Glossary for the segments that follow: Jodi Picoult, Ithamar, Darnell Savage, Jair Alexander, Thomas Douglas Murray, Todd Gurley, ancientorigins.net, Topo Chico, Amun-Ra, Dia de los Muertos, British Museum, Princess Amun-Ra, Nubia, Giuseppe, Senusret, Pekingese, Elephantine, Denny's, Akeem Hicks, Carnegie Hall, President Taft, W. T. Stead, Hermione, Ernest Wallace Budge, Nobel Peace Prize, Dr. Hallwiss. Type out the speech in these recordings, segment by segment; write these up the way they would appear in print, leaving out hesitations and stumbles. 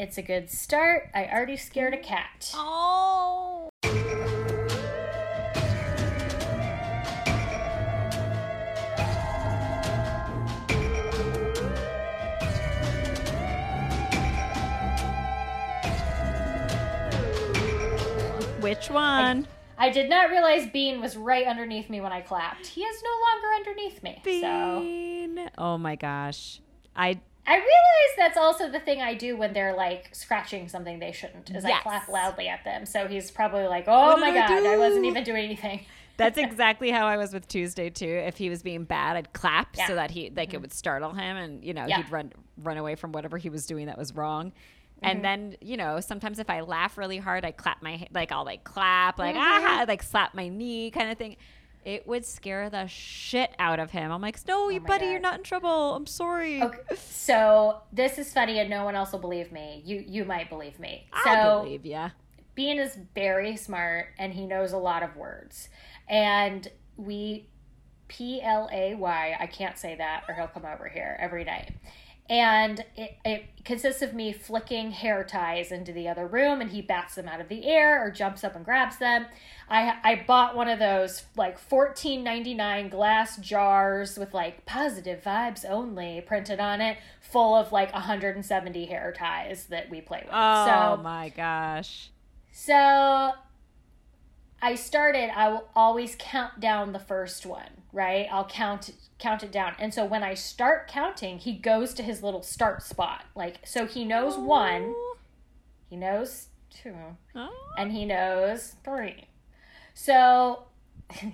It's a good start. I already scared a cat. Oh! Which one? I did not realize Bean was right underneath me when I clapped. He is no longer underneath me. Bean. So. Oh my gosh. I realize that's also the thing I do when they're like scratching something they shouldn't, is yes. I clap loudly at them. So he's probably like, oh my God, I wasn't even doing anything. That's exactly how I was with Tuesday too. If he was being bad, I'd clap so that he it would startle him and he'd run away from whatever he was doing that was wrong. And then, sometimes if I laugh really hard, I clap my – like I'll like clap, like ah, like slap my knee kind of thing. It would scare the shit out of him. I'm like, no, you buddy, God. You're not in trouble. I'm sorry. Okay. So this is funny and no one else will believe me. You might believe me. I believe you. Bean is very smart and he knows a lot of words. And we – P-L-A-Y, I can't say that or he'll come over here every night. And it consists of me flicking hair ties into the other room, and he bats them out of the air or jumps up and grabs them. I bought one of those like $14.99 glass jars with like positive vibes only printed on it, full of like 170 hair ties that we play with. Oh my gosh. So I will always count down the first one, right? I'll count it down. And so when I start counting, he goes to his little start spot. Like, so he knows one, he knows two, and he knows three. So,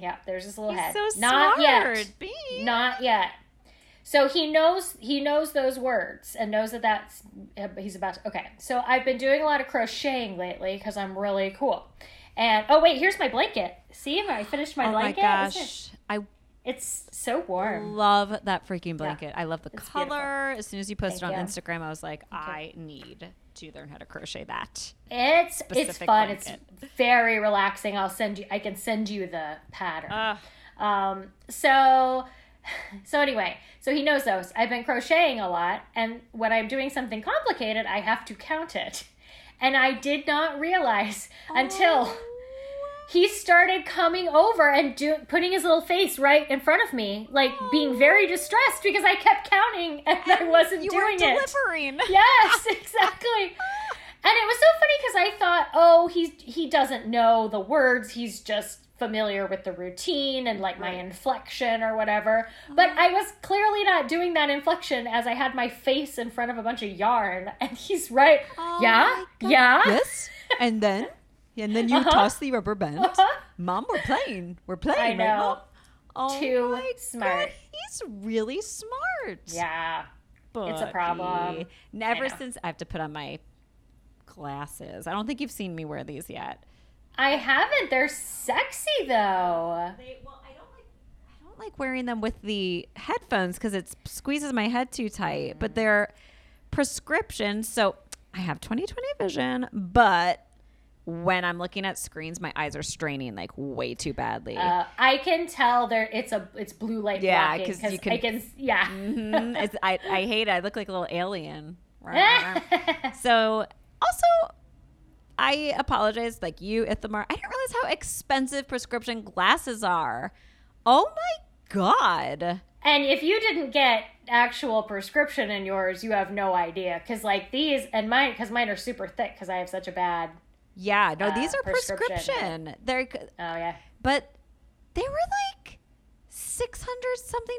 yeah, there's his little head. So not smart, yet. Bean. Not yet. So he knows those words and knows that's, he's about to, okay. So I've been doing a lot of crocheting lately because I'm really cool. And, oh, wait, here's my blanket. See, I finished my blanket. Oh, my gosh. It's so warm. Love that freaking blanket. Yeah. I love the color. Beautiful. As soon as you posted on Instagram, I was like, I need to learn how to crochet that. It's fun. Blanket. It's very relaxing. I can send you the pattern. So anyway, so he knows those. I've been crocheting a lot. And when I'm doing something complicated, I have to count it. And I did not realize until he started coming over and putting his little face right in front of me, like being very distressed because I kept counting and I wasn't doing it. You were delivering. Yes, exactly. And it was so funny because I thought, oh, he doesn't know the words. He's just familiar with the routine and like my inflection or whatever. But I was clearly not doing that inflection as I had my face in front of a bunch of yarn. And he's right. Oh yeah. Yeah. Yes. And then you toss the rubber band. Mom, we're playing. I know. Right, Mom? Oh, too smart. God, he's really smart. Yeah. Buddy. It's a problem. Never since I have to put on my glasses. I don't think you've seen me wear these yet. I haven't. They're sexy though. I don't like wearing them with the headphones because it squeezes my head too tight. But they're prescription, so I have 20/20 vision. But when I'm looking at screens, my eyes are straining like way too badly. I can tell there. It's blue light blocking. Yeah, because you can. I can, yeah. Mm-hmm. I hate it. I look like a little alien. So also. I apologize, like you, Ithamar. I didn't realize how expensive prescription glasses are. Oh, my God. And if you didn't get actual prescription in yours, you have no idea. Because, like, these and mine, because mine are super thick because I have such a bad these are prescription. They're But they were, like, $600-something.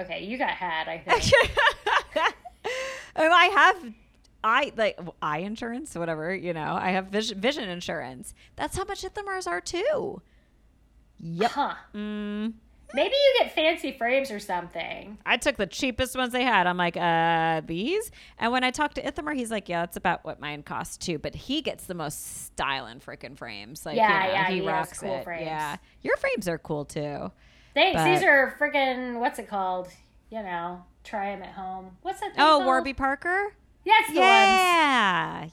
Okay, you got had, I think. I have... eye insurance, whatever, I have vision insurance. That's how much Ithamars are too. Yep. Huh. Mm. Maybe you get fancy frames or something. I took the cheapest ones they had. I'm like, these? And when I talked to Ithamar, he's like, yeah, that's about what mine costs too. But he gets the most styling freaking frames. Like, he rocks cool it. Frames. Yeah. Your frames are cool too. Thanks. These are freaking, what's it called? Try them at home. What's that thing called? Warby Parker? Yes, the ones.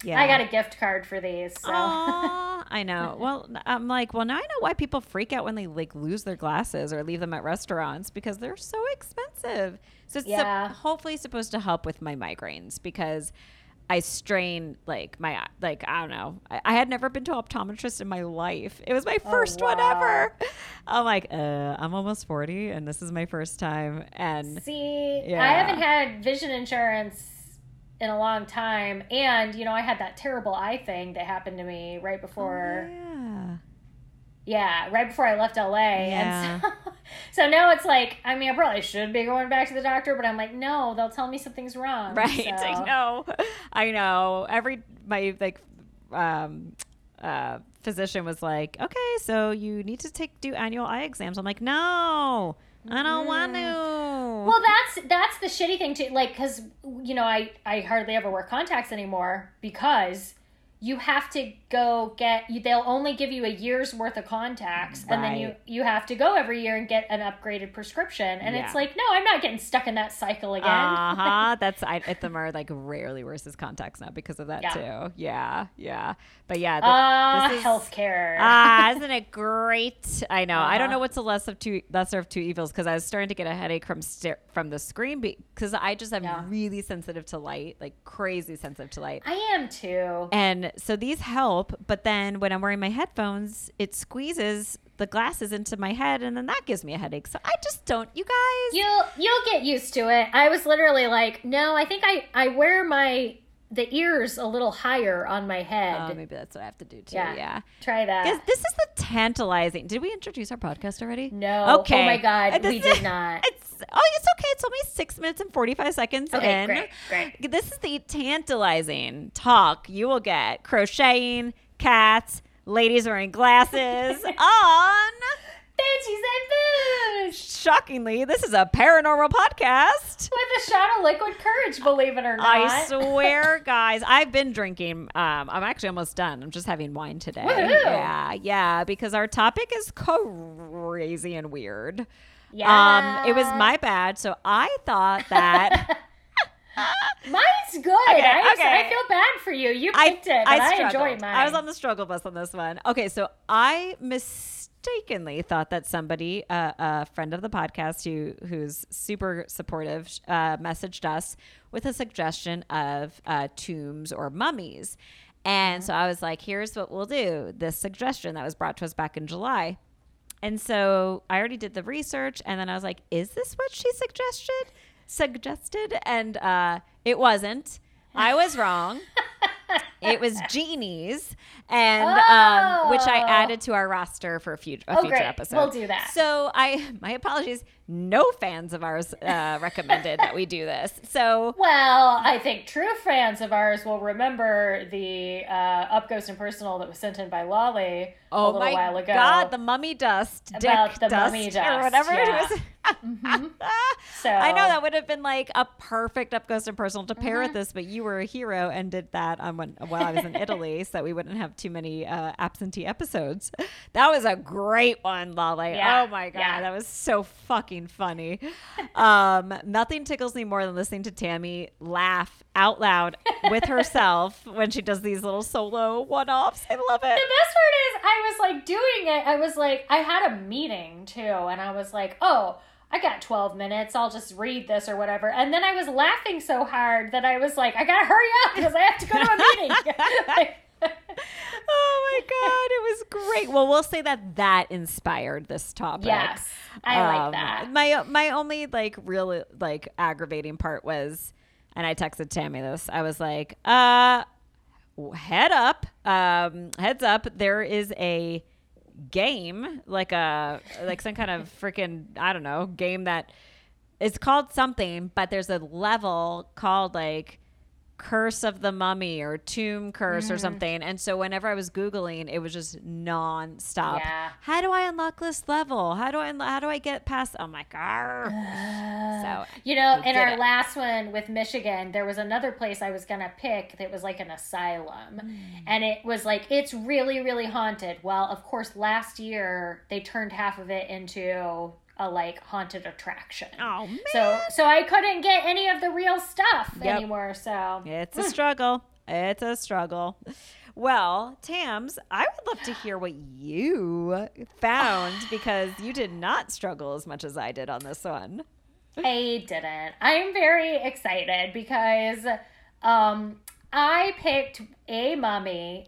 Yeah. I got a gift card for these. So. Aww, I know. Well, I'm like, now I know why people freak out when they like lose their glasses or leave them at restaurants because they're so expensive. So it's hopefully supposed to help with my migraines because I strain like my, like, I don't know. I had never been to an optometrist in my life. It was my first one ever. I'm like, I'm almost 40 and this is my first time. And see, yeah. I haven't had vision insurance in a long time. And, you know, I had that terrible eye thing that happened to me right before. Oh, yeah. Right before I left LA. Yeah. And so now it's like, I mean, I probably should be going back to the doctor, but I'm like, no, they'll tell me something's wrong. Right. So. I know. My physician was like, okay, so you need to do annual eye exams. I'm like, no, I don't want to. Well, that's the shitty thing too. Like, cause you know, I hardly ever wear contacts anymore because you have to go get, they'll only give you a year's worth of contacts, right. And then you have to go every year and get an upgraded prescription. And yeah. It's like, no, I'm not getting stuck in that cycle again. Uh-huh. That's, Ithamar like rarely wears his contacts now because of that too. Yeah. Yeah. But yeah. This is healthcare. Isn't it great? I know. Uh-huh. I don't know what's the lesser of two evils because I was starting to get a headache from the screen because I just am really sensitive to light, like crazy sensitive to light. I am too. And so these help, but then when I'm wearing my headphones, it squeezes the glasses into my head, and then that gives me a headache. So I just don't. You guys, you'll get used to it. I was literally like, no, I think I wear the ears a little higher on my head. Oh, maybe that's what I have to do too. Yeah. Try that. This is the tantalizing. Did we introduce our podcast already? No. Okay. Oh my God, we did not. It's okay. It's only 6 minutes and 45 seconds in. Okay, great. This is the tantalizing talk you will get. Crocheting, cats, ladies wearing glasses on... Bitches and Booze. Shockingly, this is a paranormal podcast. With a shot of liquid courage, believe it or not. I swear, guys, I've been drinking. I'm actually almost done. I'm just having wine today. Woo-hoo. Yeah, because our topic is crazy and weird. Yeah. It was my bad, so I thought that... Mine's good. Okay, I feel bad for you. You picked it, but I enjoy mine. I was on the struggle bus on this one. Okay, so I mistakenly thought that somebody, a friend of the podcast who's super supportive, messaged us with a suggestion of tombs or mummies. And so I was like, here's what we'll do. This suggestion that was brought to us back in July. And so I already did the research. And then I was like, is this what she suggested? And it wasn't. I was wrong. It was genies, and which I added to our roster for a future episode. We'll do that. So my apologies. No fans of ours recommended that we do this. So I think true fans of ours will remember the Up Ghost and Personal that was sent in by Lolly a little while ago. Oh my God, the mummy dust, about the dust, mummy dust, or whatever it was. Mm-hmm. So I know that would have been like a perfect Up Ghost and Personal to pair with this, but you were a hero and did that while I was in Italy, so that we wouldn't have too many absentee episodes. That was a great one, Lolly. Yeah. Oh my God, that was so fucking funny. Nothing tickles me more than listening to Tammy laugh out loud with herself when she does these little solo one-offs. I love it. The best part is I was like doing it. I was like, I had a meeting too, and I was like, oh, I got 12 minutes. I'll just read this or whatever. And then I was laughing so hard that I was like, I gotta hurry up because I have to go to a meeting. Oh my God, it was great. Well, we'll say that inspired this topic. Yes, I like that. My only like real like aggravating part was, and I texted Tammy this, I was like, heads up, there is a game, like some kind of freaking, I don't know, game that it's called something, but there's a level called like Curse of the Mummy or Tomb Curse or something. And so whenever I was Googling, it was just nonstop. Yeah. How do I unlock this level? How do I get past? I'm like, so you know, in our last one with Michigan, there was another place I was gonna pick that was like an asylum, and it was like it's really, really haunted. Well, of course, last year they turned half of it into a like haunted attraction. Oh man! So I couldn't get any of the real stuff anymore. So it's a struggle. It's a struggle. Well, Tams, I would love to hear what you found because you did not struggle as much as I did on this one. I didn't. I'm very excited because I picked a mummy.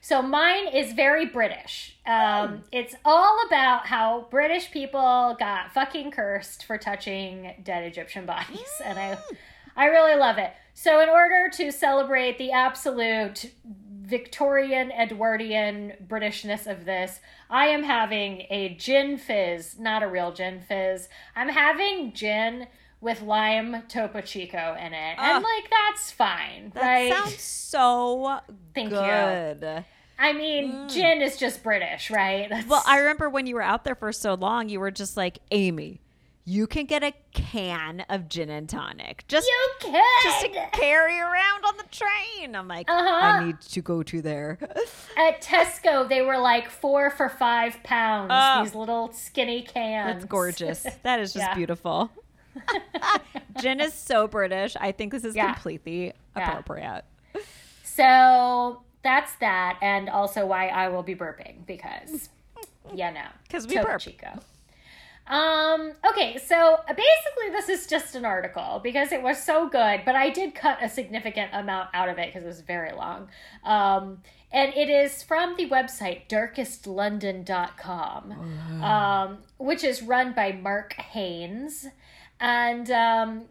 So mine is very British. It's all about how British people got fucking cursed for touching dead Egyptian bodies. And I really love it. So in order to celebrate the absolute Victorian, Edwardian Britishness of this, I am having a gin fizz, not a real gin fizz. I'm having gin with lime Topo Chico in it. And, like, that's fine. That sounds so good. Thank you. I mean, gin is just British, right? Well, I remember when you were out there for so long, you were just like, Amy, you can get a can of gin and tonic. Just to carry around on the train. I'm like, I need to go to there. At Tesco, they were like 4 for $5. These little skinny cans. That's gorgeous. That is just beautiful. Gin is so British. I think this is completely appropriate. So that's that. And also why I will be burping because, because we burp. Chico. Okay, so basically this is just an article because it was so good, but I did cut a significant amount out of it because it was very long. And it is from the website darkestlondon.com, which is run by Mark Haynes. And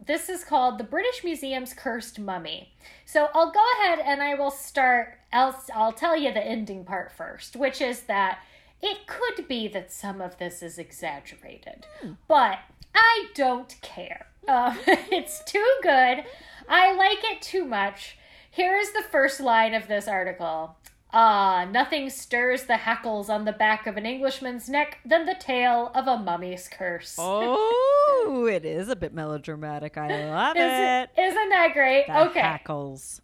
this is called The British Museum's Cursed Mummy. So I'll go ahead and I will start, I'll tell you the ending part first, which is that it could be that some of this is exaggerated, but I don't care. It's too good. I like it too much. Here is the first line of this article. Nothing stirs the hackles on the back of an Englishman's neck than the tale of a mummy's curse. Oh, it is a bit melodramatic. I love it. Isn't that great? Okay. Hackles.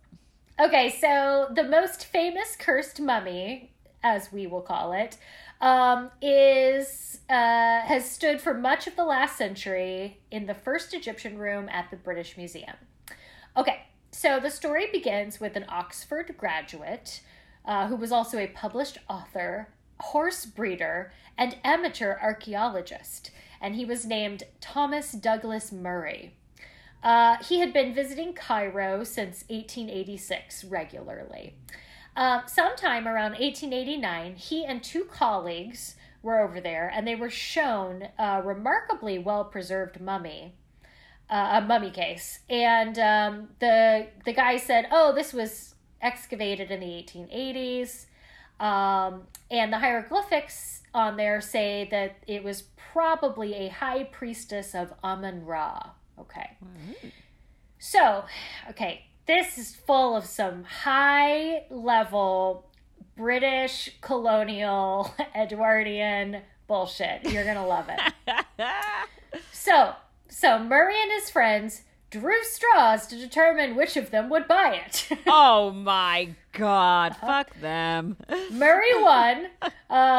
Okay, so the most famous cursed mummy, as we will call it, has stood for much of the last century in the first Egyptian room at the British Museum. Okay, so the story begins with an Oxford graduate who was also a published author, horse breeder, and amateur archaeologist, and he was named Thomas Douglas Murray. He had been visiting Cairo since 1886 regularly. Sometime around 1889, he and two colleagues were over there, and they were shown a remarkably well-preserved mummy, a mummy case. And the guy said, oh, this was excavated in the 1880s. And the hieroglyphics on there say that it was probably a high priestess of Amun-Ra. Okay. Mm-hmm. So, okay. This is full of some high-level British colonial Edwardian bullshit. You're going to love it. So Murray and his friends drew straws to determine which of them would buy it. Oh, my God. Fuck them. Murray won,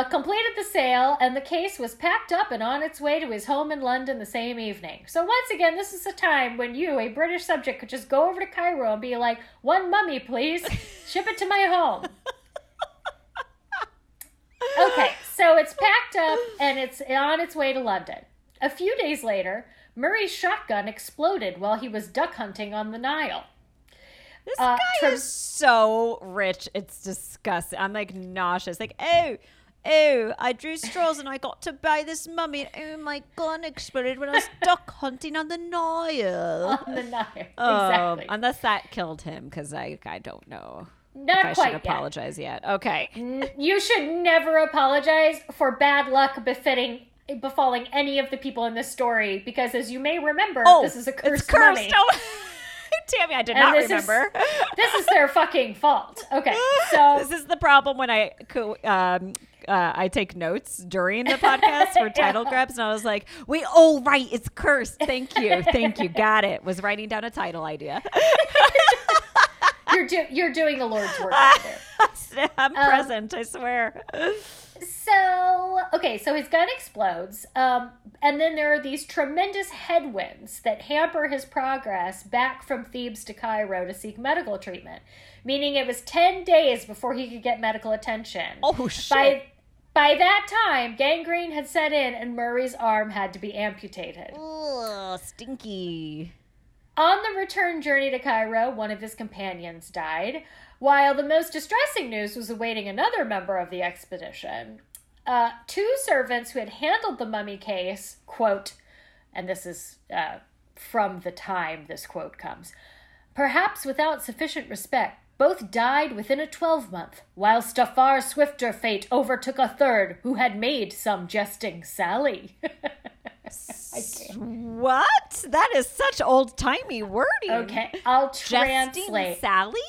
completed the sale, and the case was packed up and on its way to his home in London the same evening. So once again, this is a time when you, a British subject, could just go over to Cairo and be like, one mummy, please. Ship it to my home. Okay, so it's packed up and it's on its way to London. A few days later, Murray's shotgun exploded while he was duck hunting on the Nile. This guy is so rich. It's disgusting. I'm like nauseous. Like, oh, I drew straws and I got to buy this mummy. Oh, my gun exploded when I was duck hunting on the Nile. On the Nile. Exactly. Unless that killed him, because I don't know. Not quite yet. I should apologize yet. Okay. You should never apologize for bad luck befalling any of the people in this story, because as you may remember, this is a cursed mummy. Oh, Tammy, I did not remember. This is their fucking fault. Okay, so this is the problem when I take notes during the podcast for title grabs, and I was like, "We right, it's cursed." Thank you, got it. Was writing down a title idea. You're doing the Lord's work out there. I'm present, I swear. So, okay, so his gun explodes, and then there are these tremendous headwinds that hamper his progress back from Thebes to Cairo to seek medical treatment, meaning it was 10 days before he could get medical attention. Oh, shit. By that time, gangrene had set in, and Murray's arm had to be amputated. Ugh, stinky. On the return journey to Cairo, one of his companions died, while the most distressing news was awaiting another member of the expedition. Two servants who had handled the mummy case, quote, and this is from the time this quote comes, perhaps without sufficient respect, both died within a 12-month, whilst a far swifter fate overtook a third who had made some jesting sally. What? That is such old-timey wording. Okay, I'll translate. Jesting sally?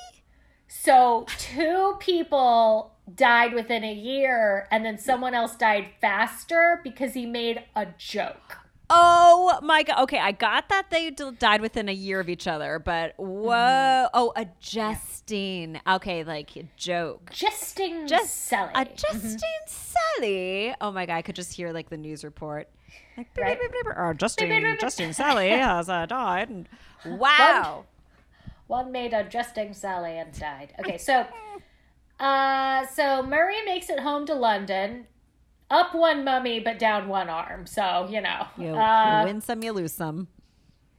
So two people died within a year, and then someone else died faster because he made a joke. Oh, my God. Okay, I got that they died within a year of each other, but whoa. Oh, a jesting. Okay, like a joke. Jesting Sally. A jesting Sally. Oh, my God. I could just hear, like, the news report. Like, right? Jesting Sally has died. And, wow. One made a jesting Sally and died. Okay, so Murray makes it home to London. Up one mummy, but down one arm. So, you know. You win some, you lose some.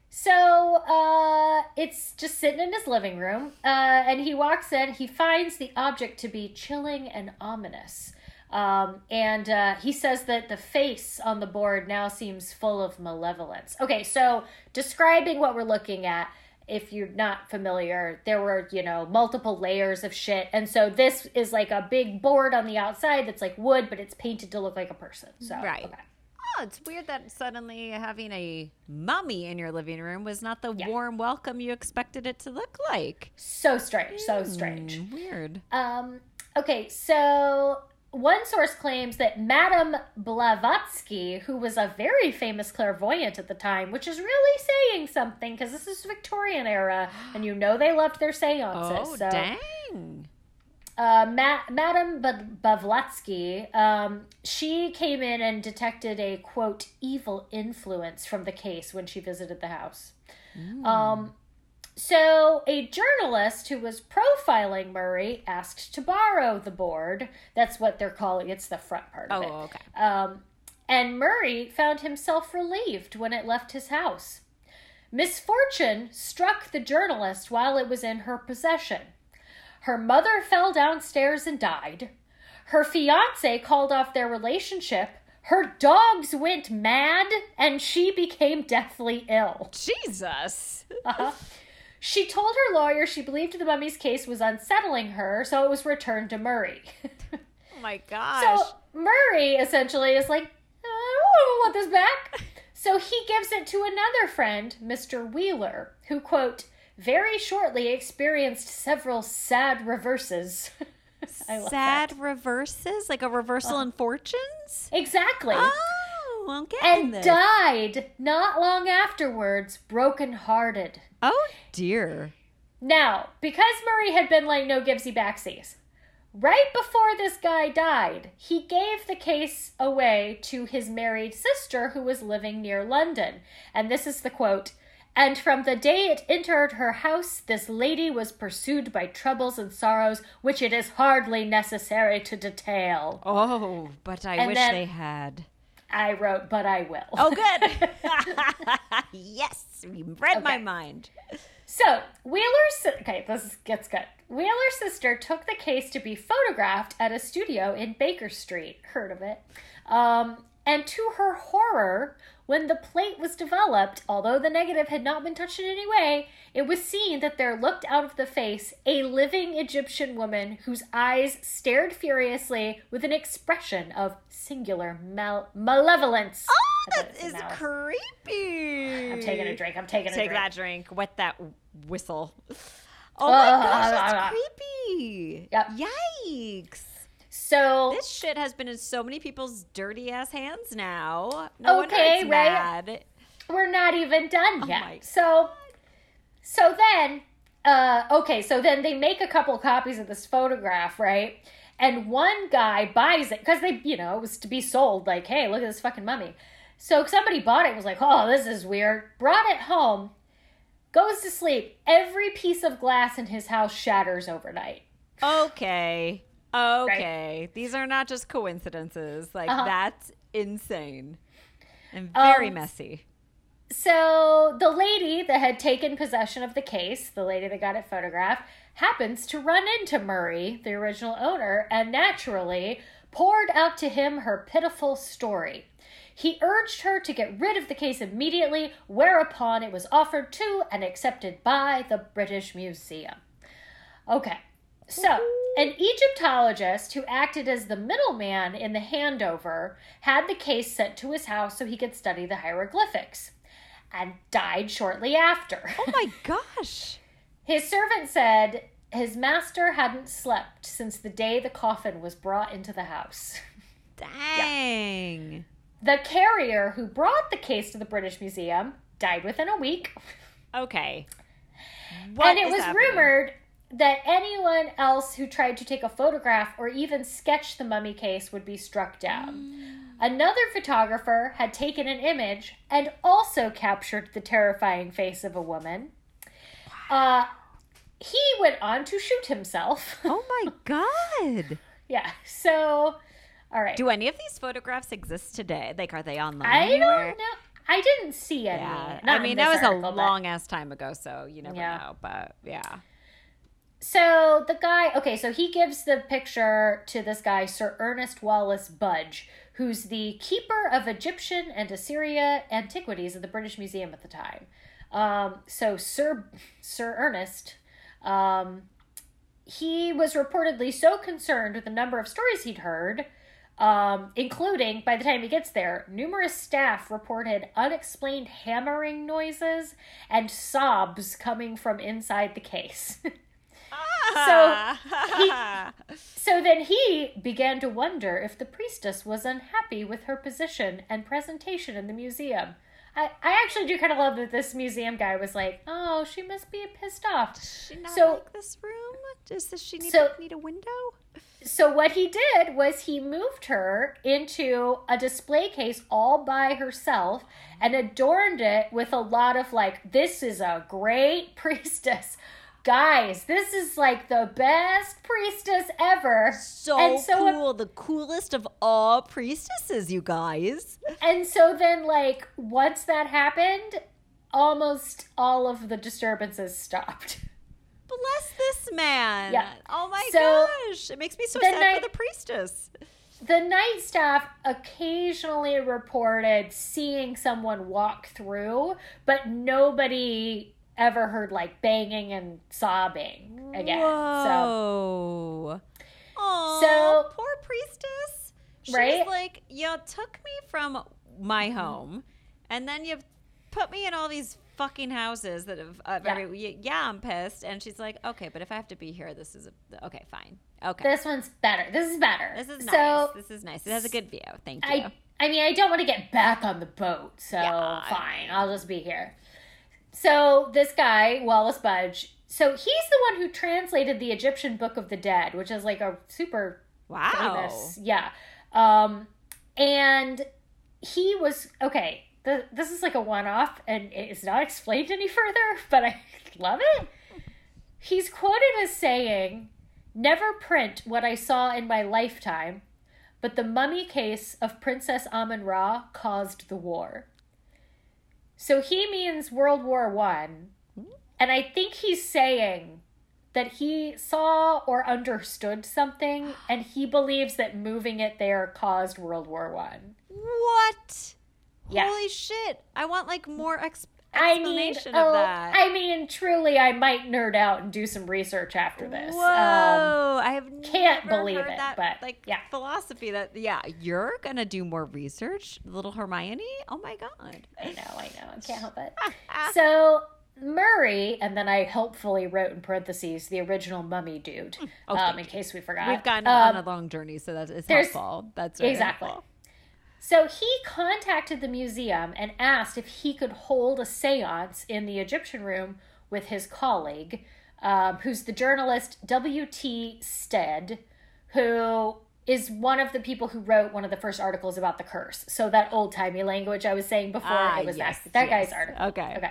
So, it's just sitting in his living room. And he walks in. He finds the object to be chilling and ominous. And he says that the face on the board now seems full of malevolence. Okay, so describing what we're looking at, if you're not familiar, there were, you know, multiple layers of shit. And so this is like a big board on the outside that's like wood, but it's painted to look like a person. So, right. Okay. Oh, it's weird that suddenly having a mummy in your living room was not the warm welcome you expected it to look like. So strange. Weird. Okay, so one source claims that Madame Blavatsky, who was a very famous clairvoyant at the time, which is really saying something because this is Victorian era, and you know they loved their seances. Oh, so. Dang. Madame Blavatsky, she came in and detected a, quote, evil influence from the case when she visited the house. Mm. So a journalist who was profiling Murray asked to borrow the board. That's what they're calling it. It's the front part of it. Oh, okay. And Murray found himself relieved when it left his house. Misfortune struck the journalist while it was in her possession. Her mother fell downstairs and died. Her fiance called off their relationship. Her dogs went mad, and she became deathly ill. Jesus. Uh-huh. She told her lawyer she believed the mummy's case was unsettling her, so it was returned to Murray. Oh, my gosh. So Murray essentially is like, I don't want this back. So he gives it to another friend, Mr. Wheeler, who, quote, very shortly experienced several sad reverses. I love sad that. Reverses? Like a reversal in fortunes? Exactly. Oh, okay. And this. Died not long afterwards, brokenhearted. Oh, dear. Now, because Murray had been like, no gibsy backsies, right before this guy died, he gave the case away to his married sister who was living near London. And this is the quote, and from the day it entered her house, this lady was pursued by troubles and sorrows, which it is hardly necessary to detail. Oh, but I wish they had. I wrote, but I will. Oh, good. Yes, you read my mind. So, this gets good. Wheeler's sister took the case to be photographed at a studio in Baker Street. Heard of it. And to her horror, when the plate was developed, although the negative had not been touched in any way, it was seen that there looked out of the face a living Egyptian woman whose eyes stared furiously with an expression of singular malevolence. Oh, that is creepy. I'm taking a drink. Take that drink. Wet that whistle. Oh, my gosh, that's creepy. Yep. Yikes. So this shit has been in so many people's dirty ass hands now. No okay, it's right? Mad. We're not even done yet. My God. So then, so then they make a couple copies of this photograph, right? And one guy buys it because they, you know, it was to be sold. Like, hey, look at this fucking mummy. So somebody bought it. Was like, oh, this is weird. Brought it home. Goes to sleep. Every piece of glass in his house shatters overnight. Okay. Okay, right. These are not just coincidences. Like, that's insane and very messy. So the lady that had taken possession of the case, the lady that got it photographed, happens to run into Murray, the original owner, and naturally poured out to him her pitiful story. He urged her to get rid of the case immediately, whereupon it was offered to and accepted by the British Museum. Okay, so an Egyptologist who acted as the middleman in the handover had the case sent to his house so he could study the hieroglyphics, and died shortly after. Oh my gosh. His servant said his master hadn't slept since the day the coffin was brought into the house. Dang. Yeah. The carrier who brought the case to the British Museum died within a week. Okay. And it was rumored that anyone else who tried to take a photograph or even sketch the mummy case would be struck down. Another photographer had taken an image and also captured the terrifying face of a woman. Wow. He went on to shoot himself. Oh my God. Yeah. So... All right. Do any of these photographs exist today? Like, are they online? I don't know. I didn't see any. Yeah. I mean, that was a long-ass time ago, so you never know. But, yeah. So, the guy... Okay, so he gives the picture to this guy, Sir Ernest Wallace Budge, who's the keeper of Egyptian and Assyria antiquities at the British Museum at the time. So, Sir Ernest... he was reportedly so concerned with the number of stories he'd heard... including, by the time he gets there, numerous staff reported unexplained hammering noises and sobs coming from inside the case. So then he began to wonder if the priestess was unhappy with her position and presentation in the museum. I actually do kind of love that this museum guy was like, oh, she must be pissed off. Does she not like this room? Does she need a window? So what he did was he moved her into a display case all by herself and adorned it with a lot of like, this is a great priestess. Guys, this is like the best priestess ever. So cool. The coolest of all priestesses, you guys. And so then like once that happened, almost all of the disturbances stopped. Bless this man. Yeah. Oh my gosh. It makes me so sad for the priestess. The night staff occasionally reported seeing someone walk through, but nobody ever heard like banging and sobbing again. Whoa. So poor priestess. She's like, you took me from my home and then you put me in all these fucking houses that have I'm pissed. And she's like, okay, but if I have to be here, this is okay, fine. Okay, this one's better. This is nice. It has a good view. Thank you. I mean, I don't want to get back on the boat, so fine, I'll just be here. So this guy Wallace Budge, so he's the one who translated the Egyptian Book of the Dead, which is like a super famous and he was this is like a one-off, and it's not explained any further, but I love it. He's quoted as saying, "Never print what I saw in my lifetime, but the mummy case of Princess Amun-Ra caused the war." So he means World War I, and I think he's saying that he saw or understood something, and he believes that moving it there caused World War I. What? Yeah. Holy shit. I want like more explanation of that. I mean, truly, I might nerd out and do some research after this. Whoa. I have can't never believe heard it, that, but like philosophy that you're going to do more research, little Hermione? Oh my God. I know. I can't help it. So Murray, and then I helpfully wrote in parentheses the original mummy dude, in case we forgot. We've gone on a long journey, so that is helpful. That's really exactly helpful. So he contacted the museum and asked if he could hold a seance in the Egyptian room with his colleague, who's the journalist W. T. Stead, who is one of the people who wrote one of the first articles about the curse. So that old-timey language I was saying before, it was that guy's article. Okay.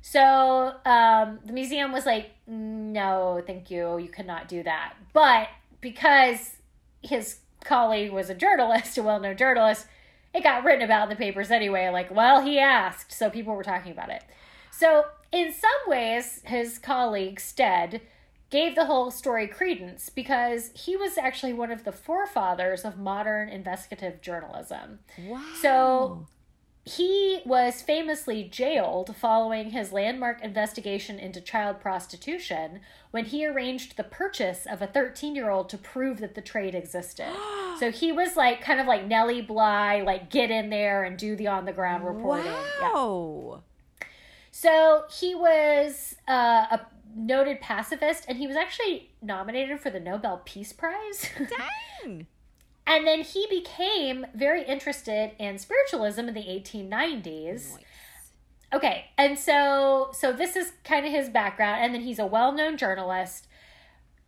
So the museum was like, no, thank you. You cannot do that. But because his colleague was a journalist, a well-known journalist, it got written about in the papers anyway, like, well, he asked, so people were talking about it. So in some ways, his colleague, Stead, gave the whole story credence because he was actually one of the forefathers of modern investigative journalism. Wow. So he was famously jailed following his landmark investigation into child prostitution when he arranged the purchase of a 13-year-old to prove that the trade existed. So he was like kind of like Nellie Bly, like get in there and do the on-the-ground reporting. Wow. Yeah. So he was a noted pacifist, and he was actually nominated for the Nobel Peace Prize. Dang! And then he became very interested in spiritualism in the 1890s. Nice. Okay, and so this is kind of his background, and then he's a well-known journalist,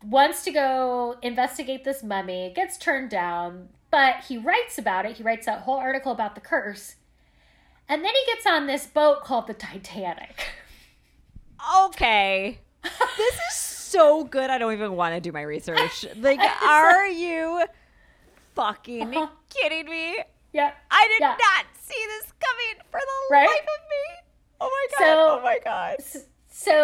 wants to go investigate this mummy, gets turned down, but he writes about it. He writes that whole article about the curse, and then he gets on this boat called the Titanic. Okay. This is so good. I don't even want to do my research. Like, are you fucking kidding me? Yeah. I did not see this coming for the life of me. Oh, my God. So, oh, my God. So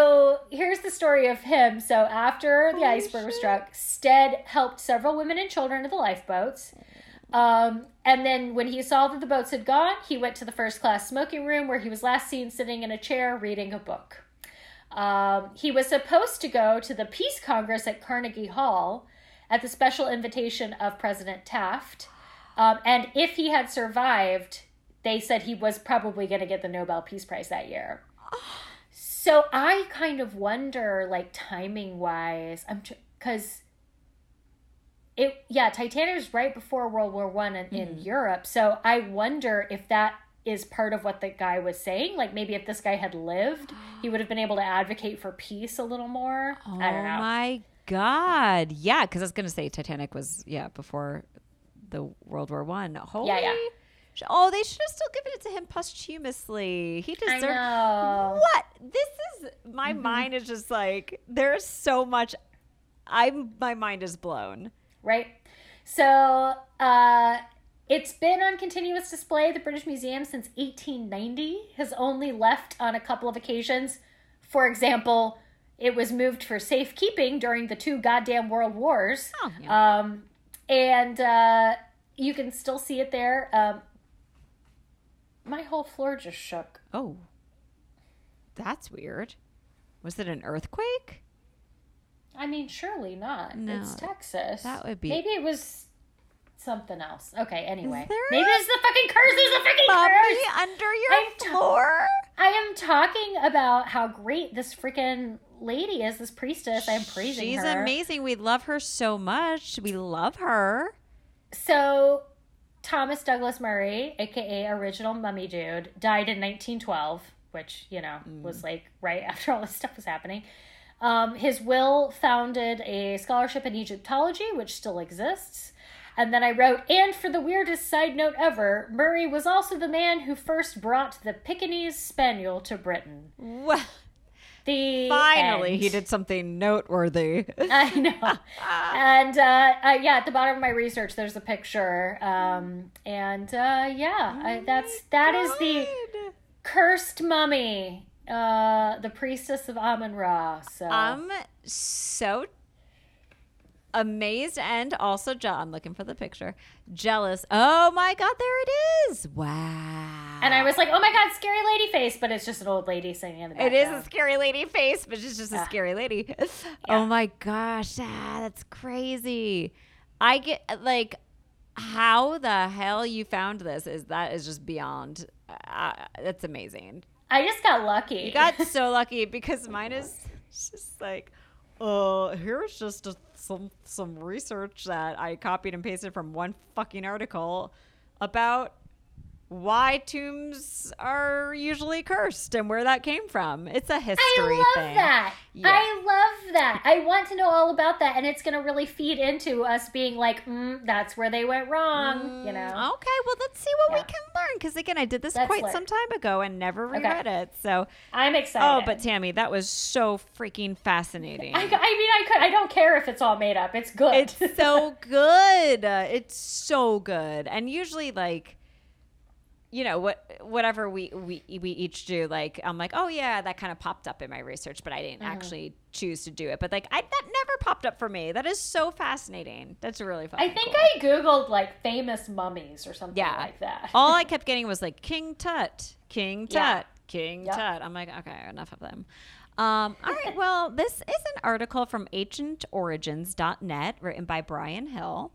here's the story of him. So after the iceberg was struck, Stead helped several women and children to the lifeboats. And then when he saw that the boats had gone, he went to the first class smoking room where he was last seen sitting in a chair reading a book. He was supposed to go to the Peace Congress at Carnegie Hall at the special invitation of President Taft. And if he had survived, they said he was probably going to get the Nobel Peace Prize that year. So I kind of wonder, like, timing-wise, because Titanic was right before World War I in Europe. So I wonder if that is part of what the guy was saying. Like, maybe if this guy had lived, he would have been able to advocate for peace a little more. Oh, I don't know. Oh, my God. Yeah, because I was going to say Titanic was, before the World War I. Holy. Yeah. Oh, they should have still given it to him posthumously. He deserved. I know. What? This is, my mind is just like, there's so much. My mind is blown. Right? So, it's been on continuous display at the British Museum since 1890, has only left on a couple of occasions. For example, it was moved for safekeeping during the two goddamn world wars. Oh, yeah. And you can still see it there. My whole floor just shook. Oh, that's weird. Was it an earthquake? I mean, surely not. No, it's Texas. That would be... Maybe it was... something else. Okay, anyway. Maybe it's the fucking curse. There's a fucking curse! Under your floor? I am talking about how great this freaking lady is, this priestess. I'm praising her. She's amazing. We love her so much. We love her. So, Thomas Douglas Murray, a.k.a. Original Mummy Dude, died in 1912, which, was like right after all this stuff was happening. His will founded a scholarship in Egyptology, which still exists. And then I wrote, and for the weirdest side note ever, Murray was also the man who first brought the Pekingese spaniel to Britain. Well, finally, he did something noteworthy. I know. And at the bottom of my research, there's a picture. That is the cursed mummy, the priestess of Amun-Ra. So. So amazed and also I'm looking for the picture. Jealous. Oh my God, there it is. Wow. And I was like, oh my God, scary lady face, but it's just an old lady singing in the background. It is a scary lady face, but it's just a scary lady. Yeah. Oh my gosh. That's crazy. I get like, how the hell you found this is just beyond. That's amazing. I just got lucky. You got so lucky because mine is just like, here's just some research that I copied and pasted from one fucking article about why tombs are usually cursed and where that came from. It's a history thing. I love that. Yeah. I love that. I want to know all about that, and it's going to really feed into us being like, that's where they went wrong, Okay, well, let's see what we can learn, because, again, I did this some time ago and never reread it, so. I'm excited. Oh, but Tammy, that was so freaking fascinating. I don't care if it's all made up. It's good. It's so good. And usually, like, you know, whatever we each do, like, I'm like, oh yeah, that kind of popped up in my research, but I didn't actually choose to do it. But like, that never popped up for me. That is so fascinating. That's really fun. I think I Googled like famous mummies or something like that. All I kept getting was like King Tut, King Tut. I'm like, okay, enough of them. All right. Well, this is an article from ancientorigins.net written by Brian Hill.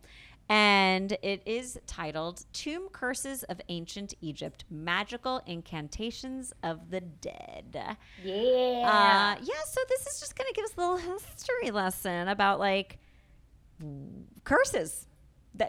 And it is titled Tomb Curses of Ancient Egypt, Magical Incantations of the Dead. Yeah. Yeah, so this is just going to give us a little history lesson about, like, curses.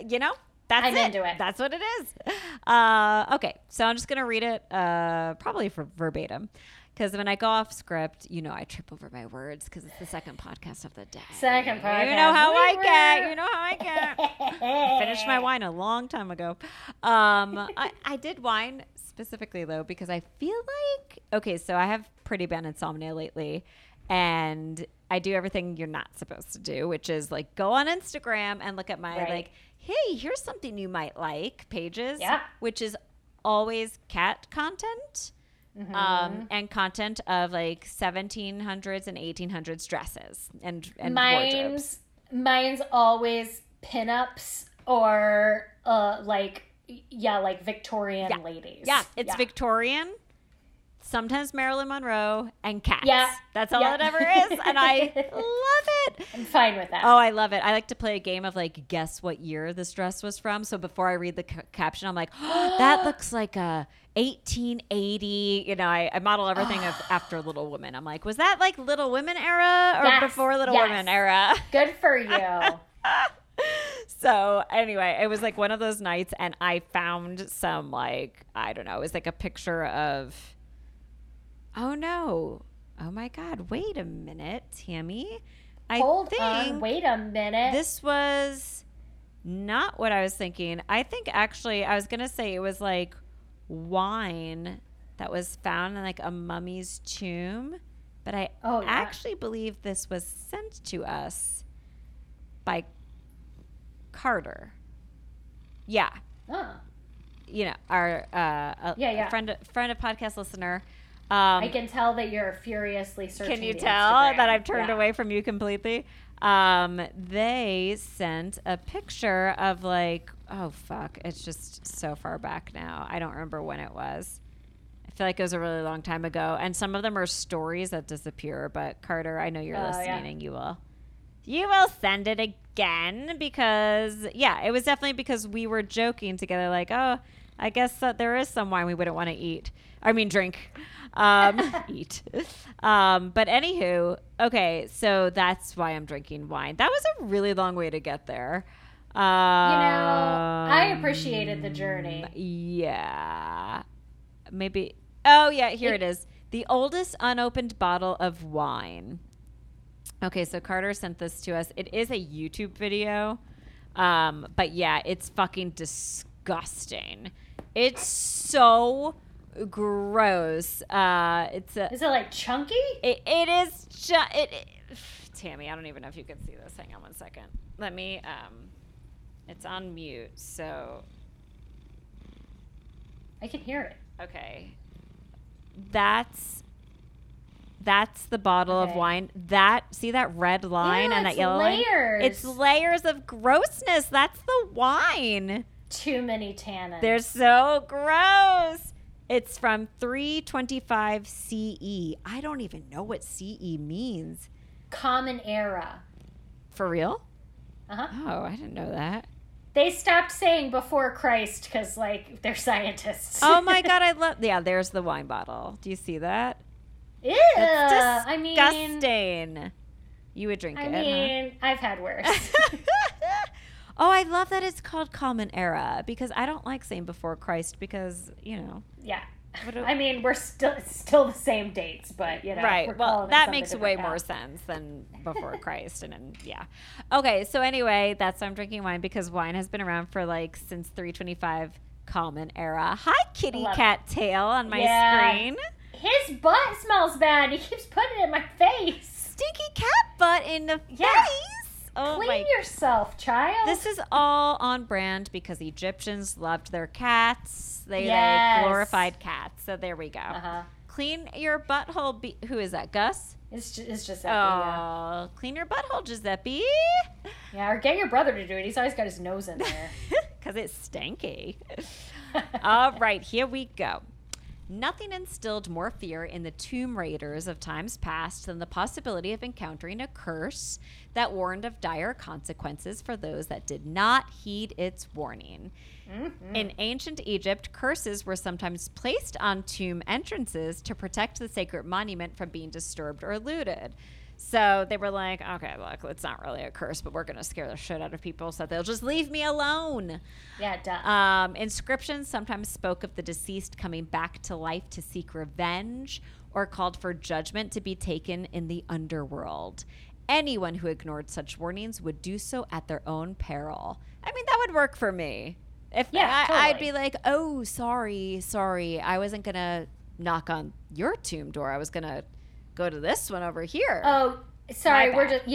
You know? That's it. I'm into it. That's what it is. Okay, so I'm just going to read it probably verbatim. Because when I go off script, you know, I trip over my words because it's the second podcast of the day. Second podcast. You know how I get. I finished my wine a long time ago. I did wine specifically, though, because I feel like, okay, so I have pretty bad insomnia lately. And I do everything you're not supposed to do, which is like go on Instagram and look at my like, hey, here's something you might like pages, which is always cat content. Mm-hmm. And content of like 1700s and 1800s dresses and wardrobes. Mine's always pinups or like Victorian ladies. Yeah, it's Victorian. Sometimes Marilyn Monroe and cats. Yeah. That's all it ever is. And I love it. I'm fine with that. Oh, I love it. I like to play a game of like, guess what year this dress was from. So before I read the caption, I'm like, oh, that looks like a 1880. You know, I model everything after Little Women. I'm like, was that like Little Women era or before Little Women era? Good for you. So anyway, it was like one of those nights and I found some like, I don't know, it was like a picture of... Oh, no. Oh, my God. Wait a minute, Tammy. Hold on. Wait a minute. This was not what I was thinking. I think actually I was going to say it was like wine that was found in like a mummy's tomb. But I actually believe this was sent to us by Carter. Yeah. Oh. You know, our a friend of podcast listener. I can tell that you're furiously searching. Can you tell Instagram. That I've turned away from you completely? They sent a picture of like, oh, fuck. It's just so far back now. I don't remember when it was. I feel like it was a really long time ago. And some of them are stories that disappear. But Carter, I know you're listening and you will send it again because, it was definitely because we were joking together like, oh, I guess that there is some wine we wouldn't want to drink. Eat. But anywho, okay, so that's why I'm drinking wine. That was a really long way to get there. I appreciated the journey. Yeah. Maybe. Oh, yeah, here it is. The oldest unopened bottle of wine. Okay, so Carter sent this to us. It is a YouTube video. But yeah, it's fucking disgusting. It's so gross. Is it like chunky? It is Tammy, I don't even know if you can see this. Hang on one second. Let me it's on mute, so I can hear it. Okay. That's the bottle of wine. See that red line and that yellow line? It's layers of grossness. That's the wine. Too many tannins. They're so gross. It's from 325 CE. I don't even know what CE means. Common era. For real? Uh-huh. Oh, I didn't know that. They stopped saying before Christ because, like, they're scientists. Oh, my God. I love... Yeah, there's the wine bottle. Do you see that? Ew. That's disgusting. You would drink it, huh? I've had worse. Oh, I love that it's called Common Era because I don't like saying before Christ because, you know. Yeah. We're still the same dates, but, you know. Right. Well, that makes way more sense than before Christ. And then, Okay. So anyway, that's why I'm drinking wine because wine has been around for like since 325 Common Era. Hi, kitty cat tail on my screen. His butt smells bad. He keeps putting it in my face. Stinky cat butt in the face. Oh, clean yourself, child. This is all on brand because Egyptians loved their cats. They glorified cats. So there we go. Uh-huh. Clean your butthole. Who is that, Gus? It's Giuseppe. Oh, clean your butthole, Giuseppe. Yeah, or get your brother to do it. He's always got his nose in there. Because it's stanky. All right, here we go. Nothing instilled more fear in the tomb raiders of times past than the possibility of encountering a curse that warned of dire consequences for those that did not heed its warning. Mm-hmm. In ancient Egypt, curses were sometimes placed on tomb entrances to protect the sacred monument from being disturbed or looted. So they were like, okay, look, it's not really a curse, but we're going to scare the shit out of people so they'll just leave me alone. Yeah, duh. Inscriptions sometimes spoke of the deceased coming back to life to seek revenge or called for judgment to be taken in the underworld. Anyone who ignored such warnings would do so at their own peril. I mean, that would work for me. If I'd be like, oh, sorry. I wasn't going to knock on your tomb door. I was going to go to this one over here. Oh, sorry. We're just,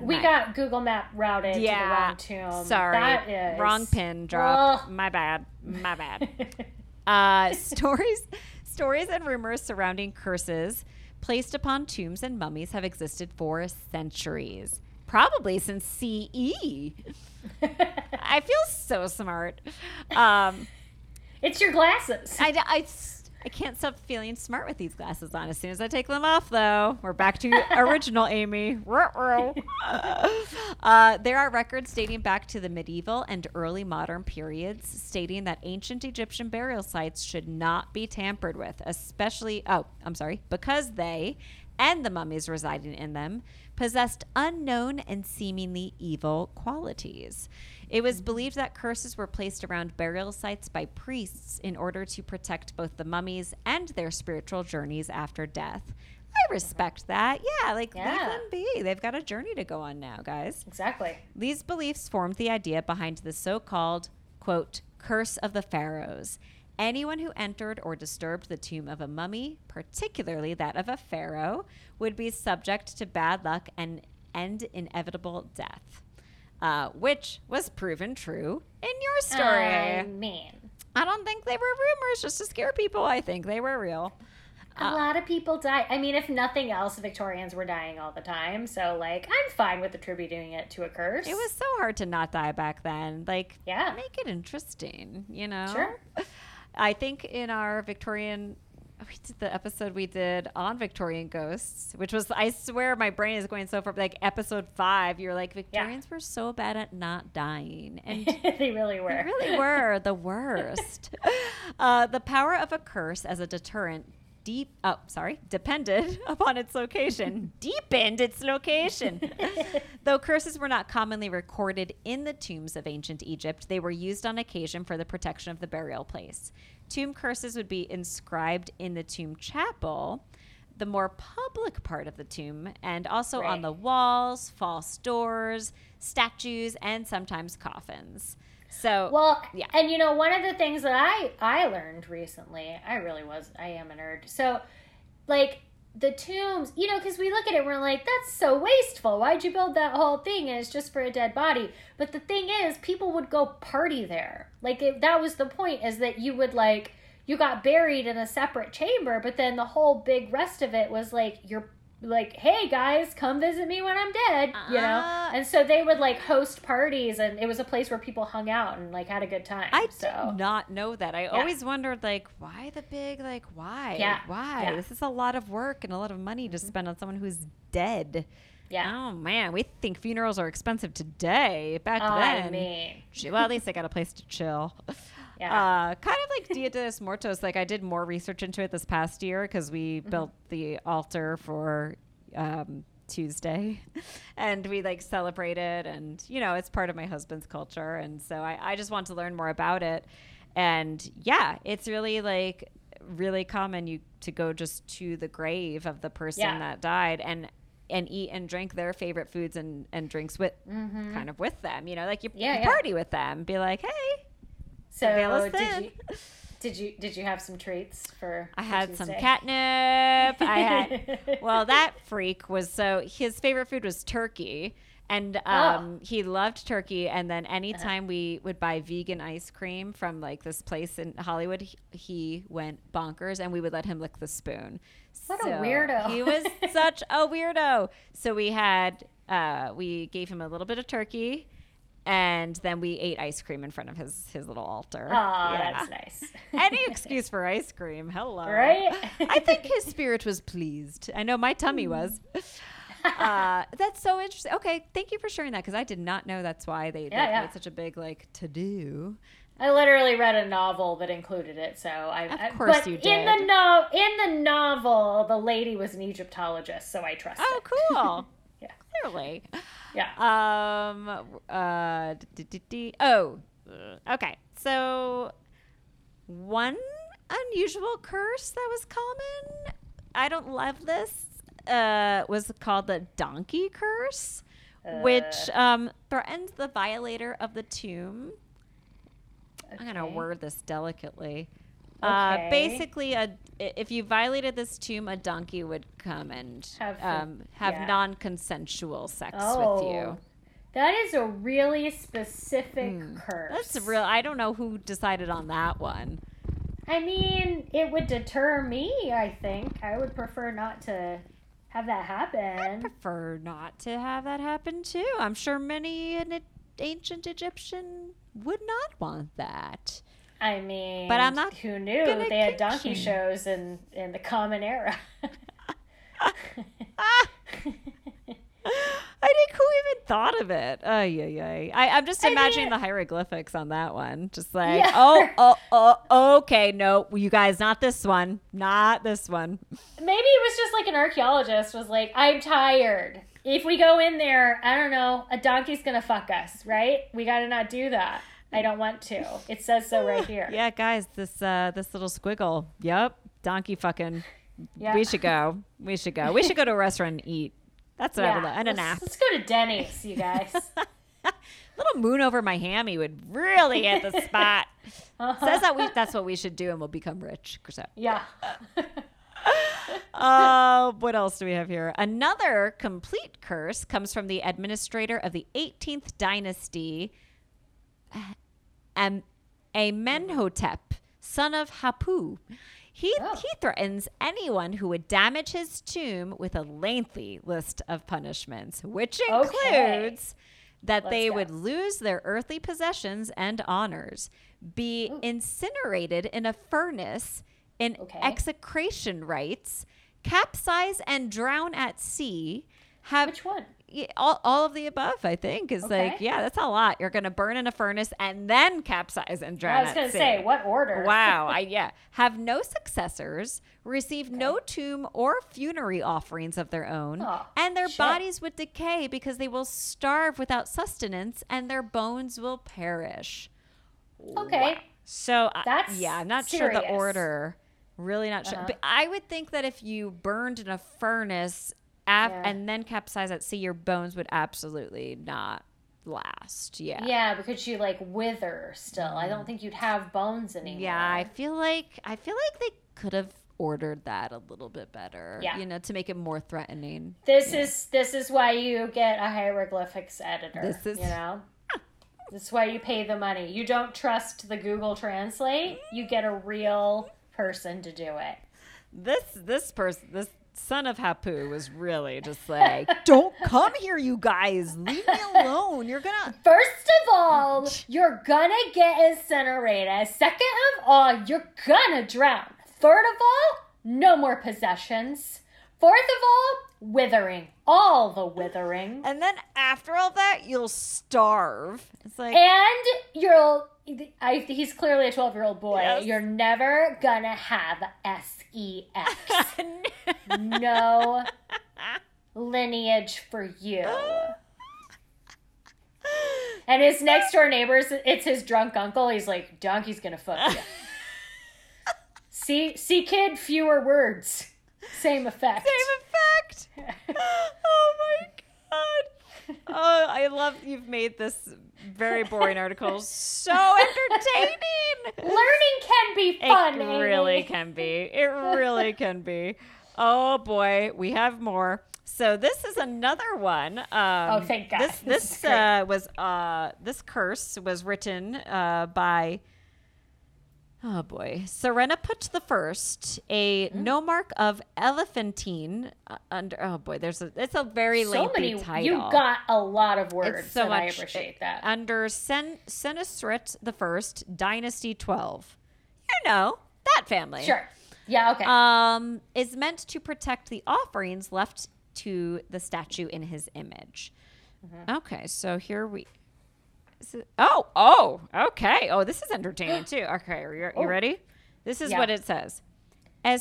we got Google Map routed to the wrong tomb. Sorry. That is... Wrong pin drop. Oh. My bad. Stories and rumors surrounding curses placed upon tombs and mummies have existed for centuries. Probably since CE. I feel so smart. It's your glasses. I can't stop feeling smart with these glasses on. As soon as I take them off, though, we're back to original Amy. There are records dating back to the medieval and early modern periods stating that ancient Egyptian burial sites should not be tampered with, because they and the mummies residing in them possessed unknown and seemingly evil qualities. It was believed that curses were placed around burial sites by priests in order to protect both the mummies and their spiritual journeys after death. I respect that. Yeah, leave them be. They've got a journey to go on now, guys. Exactly. These beliefs formed the idea behind the so-called, quote, curse of the pharaohs. Anyone who entered or disturbed the tomb of a mummy, particularly that of a pharaoh, would be subject to bad luck and end inevitable death, which was proven true in your story. I mean, I don't think they were rumors just to scare people. I think they were real. A lot of people die. I mean, if nothing else, Victorians were dying all the time. So, I'm fine with attributing it to a curse. It was so hard to not die back then. Make it interesting, you know? Sure. I think in our Victorian, we did the episode we did on Victorian ghosts, which was, I swear my brain is going so far, episode 5, you're like, Victorians were so bad at not dying. And they really were. They really were the worst. The power of a curse as a deterrent deepened its location. Though curses were not commonly recorded in the tombs of ancient Egypt, they were used on occasion for the protection of the burial place. Tomb curses would be inscribed in the tomb chapel, the more public part of the tomb, and also on the walls, false doors, statues, and sometimes coffins. So, and one of the things that I learned recently, I am a nerd. So, the tombs, because we look at it and we're like, that's so wasteful. Why'd you build that whole thing? And it's just for a dead body. But the thing is, people would go party there. That was the point, is that you would, you got buried in a separate chamber, but then the whole big rest of it was, your hey guys, come visit me when I'm dead, and so they would host parties, and it was a place where people hung out and had a good time. I did not know that. I always wondered why the big this is a lot of work and a lot of money to spend on someone who's dead. Oh man, we think funerals are expensive today. Back then, I mean, well, at least I got a place to chill. Kind of like Dia de los Muertos. I did more research into it this past year because we built the altar for Tuesday, and we celebrated, and it's part of my husband's culture, and so I just want to learn more about it. And it's really really common to go just to the grave of the person that died and eat and drink their favorite foods and drinks with kind of with them. You party with them, be like, hey. So did you have some treats for I had Tuesday? Some catnip. I had that freak was his favorite food was turkey. And he loved turkey. And then anytime we would buy vegan ice cream from like this place in Hollywood, he went bonkers, and we would let him lick the spoon. What a weirdo. He was such a weirdo. So we had, we gave him a little bit of turkey, and then we ate ice cream in front of his little altar. Oh, that's nice. Any excuse for ice cream. Hello. Right? I think his spirit was pleased. I know my tummy was. That's so interesting. Okay, thank you for sharing that, because I did not know that's why they made such a big, like, to-do. I literally read a novel that included it, so Of course you did. In the novel, the lady was an Egyptologist, so I trust it. Oh, cool. Yeah. Clearly. Yeah. Okay. So, one unusual curse that was common, I don't love this, was called the donkey curse, which threatens the violator of the tomb. Okay. I'm going to word this delicately. Okay. Basically, if you violated this tomb, a donkey would come and have non-consensual sex with you. That is a really specific curse. That's real. I don't know who decided on that one. I mean, it would deter me, I think. I would prefer not to have that happen. I prefer not to have that happen, too. I'm sure many an ancient Egyptian would not want that. I mean, but I'm not who knew they had donkey shows in the common era. I think who even thought of it? Oh, yeah. I'm just imagining the hieroglyphics on that one. Just like, okay, no, you guys, not this one. Maybe it was just like an archaeologist was like, I'm tired. If we go in there, I don't know, a donkey's going to fuck us, right? We got to not do that. I don't want to. It says so right here. Yeah, guys, this little squiggle. Yep, donkey fucking. Yeah. We should go. We should go to a restaurant and eat. That's what I would love. And a nap. Let's go to Denny's, you guys. Little moon over my hammy would really hit the spot. Says that that's what we should do, and we'll become rich. So. Yeah. What else do we have here? Another complete curse comes from the administrator of the 18th dynasty, Amenhotep, son of Hapu. He threatens anyone who would damage his tomb with a lengthy list of punishments, which includes that they would lose their earthly possessions and honors, be incinerated in a furnace, in execration rites, capsize and drown at sea. Which one? All of the above, I think, is that's a lot. You're going to burn in a furnace and then capsize and drown. I was going to say, what order? Wow. Have no successors, receive no tomb or funerary offerings of their own, and their bodies would decay because they will starve without sustenance and their bones will perish. Okay. Wow. So, that's I'm not sure the order. Really not sure. But I would think that if you burned in a furnace and then capsize at sea, your bones would absolutely not last. Yeah. Yeah, because you like wither still. I don't think you'd have bones anymore. Yeah, I feel like they could have ordered that a little bit better. Yeah. You know, to make it more threatening. This is why you get a hieroglyphics editor. You know? This is why you pay the money. You don't trust the Google Translate. You get a real person to do it. This son of Hapu was really just like, don't come here, you guys. Leave me alone. You're gonna. First of all, you're gonna get incinerated. Second of all, you're gonna drown. Third of all, no more possessions. Fourth of all, withering. All the withering. And then after all that, you'll starve. It's like, and you'll. He's clearly a 12-year-old boy. Yes. You're never gonna have sex. No lineage for you. And his next door neighbors, it's his drunk uncle. He's like, donkey's gonna fuck you. See, kid, fewer words. Same effect. Same effect. Oh my God. Oh, I love you've made this very boring article so entertaining. Learning can be fun. It really can be. Oh, boy. We have more. So this is another one. Oh, thank God. This curse was written by, oh boy, Serenaput the First, a nomarch of Elephantine. It's a very lengthy title. You got a lot of words, it's so much, I appreciate that. Under Senusret the First, Dynasty 12. You know, that family. Sure. Yeah, okay. Is meant to protect the offerings left to the statue in his image. Mm-hmm. Okay, so here we... okay. Oh, this is entertaining, too. Okay, you ready? This is what it says. I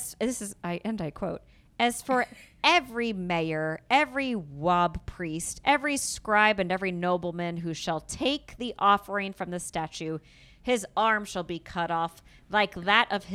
quote, "As for every mayor, every wab priest, every scribe, and every nobleman who shall take the offering from the statue, his arm shall be cut off like that of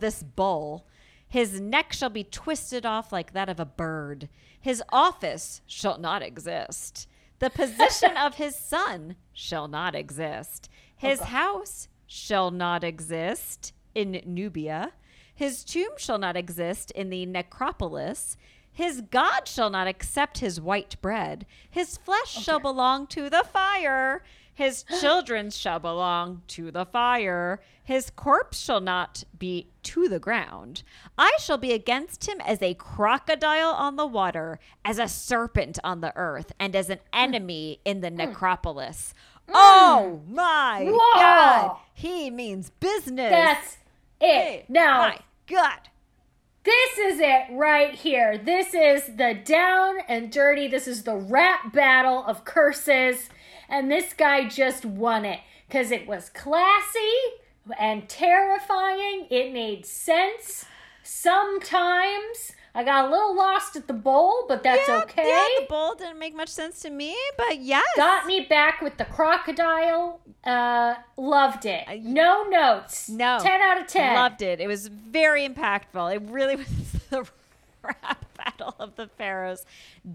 this bull. His neck shall be twisted off like that of a bird. His office shall not exist. The position of his son shall not exist. His house shall not exist in Nubia. His tomb shall not exist in the necropolis. His God shall not accept his white bread. His flesh shall belong to the fire. His children shall belong to the fire. His corpse shall not be to the ground. I shall be against him as a crocodile on the water, as a serpent on the earth, and as an enemy in the necropolis." Oh my God. He means business. That's it. Hey, now, my God. This is it right here. This is the down and dirty. This is the rap battle of curses. And this guy just won it because it was classy and terrifying. It made sense sometimes. I got a little lost at the bowl, but that's okay. Yeah, the bowl didn't make much sense to me, but yes. Got me back with the crocodile. Loved it. No notes. No. 10 out of 10. Loved it. It was very impactful. It really was the rap battle of the pharaohs.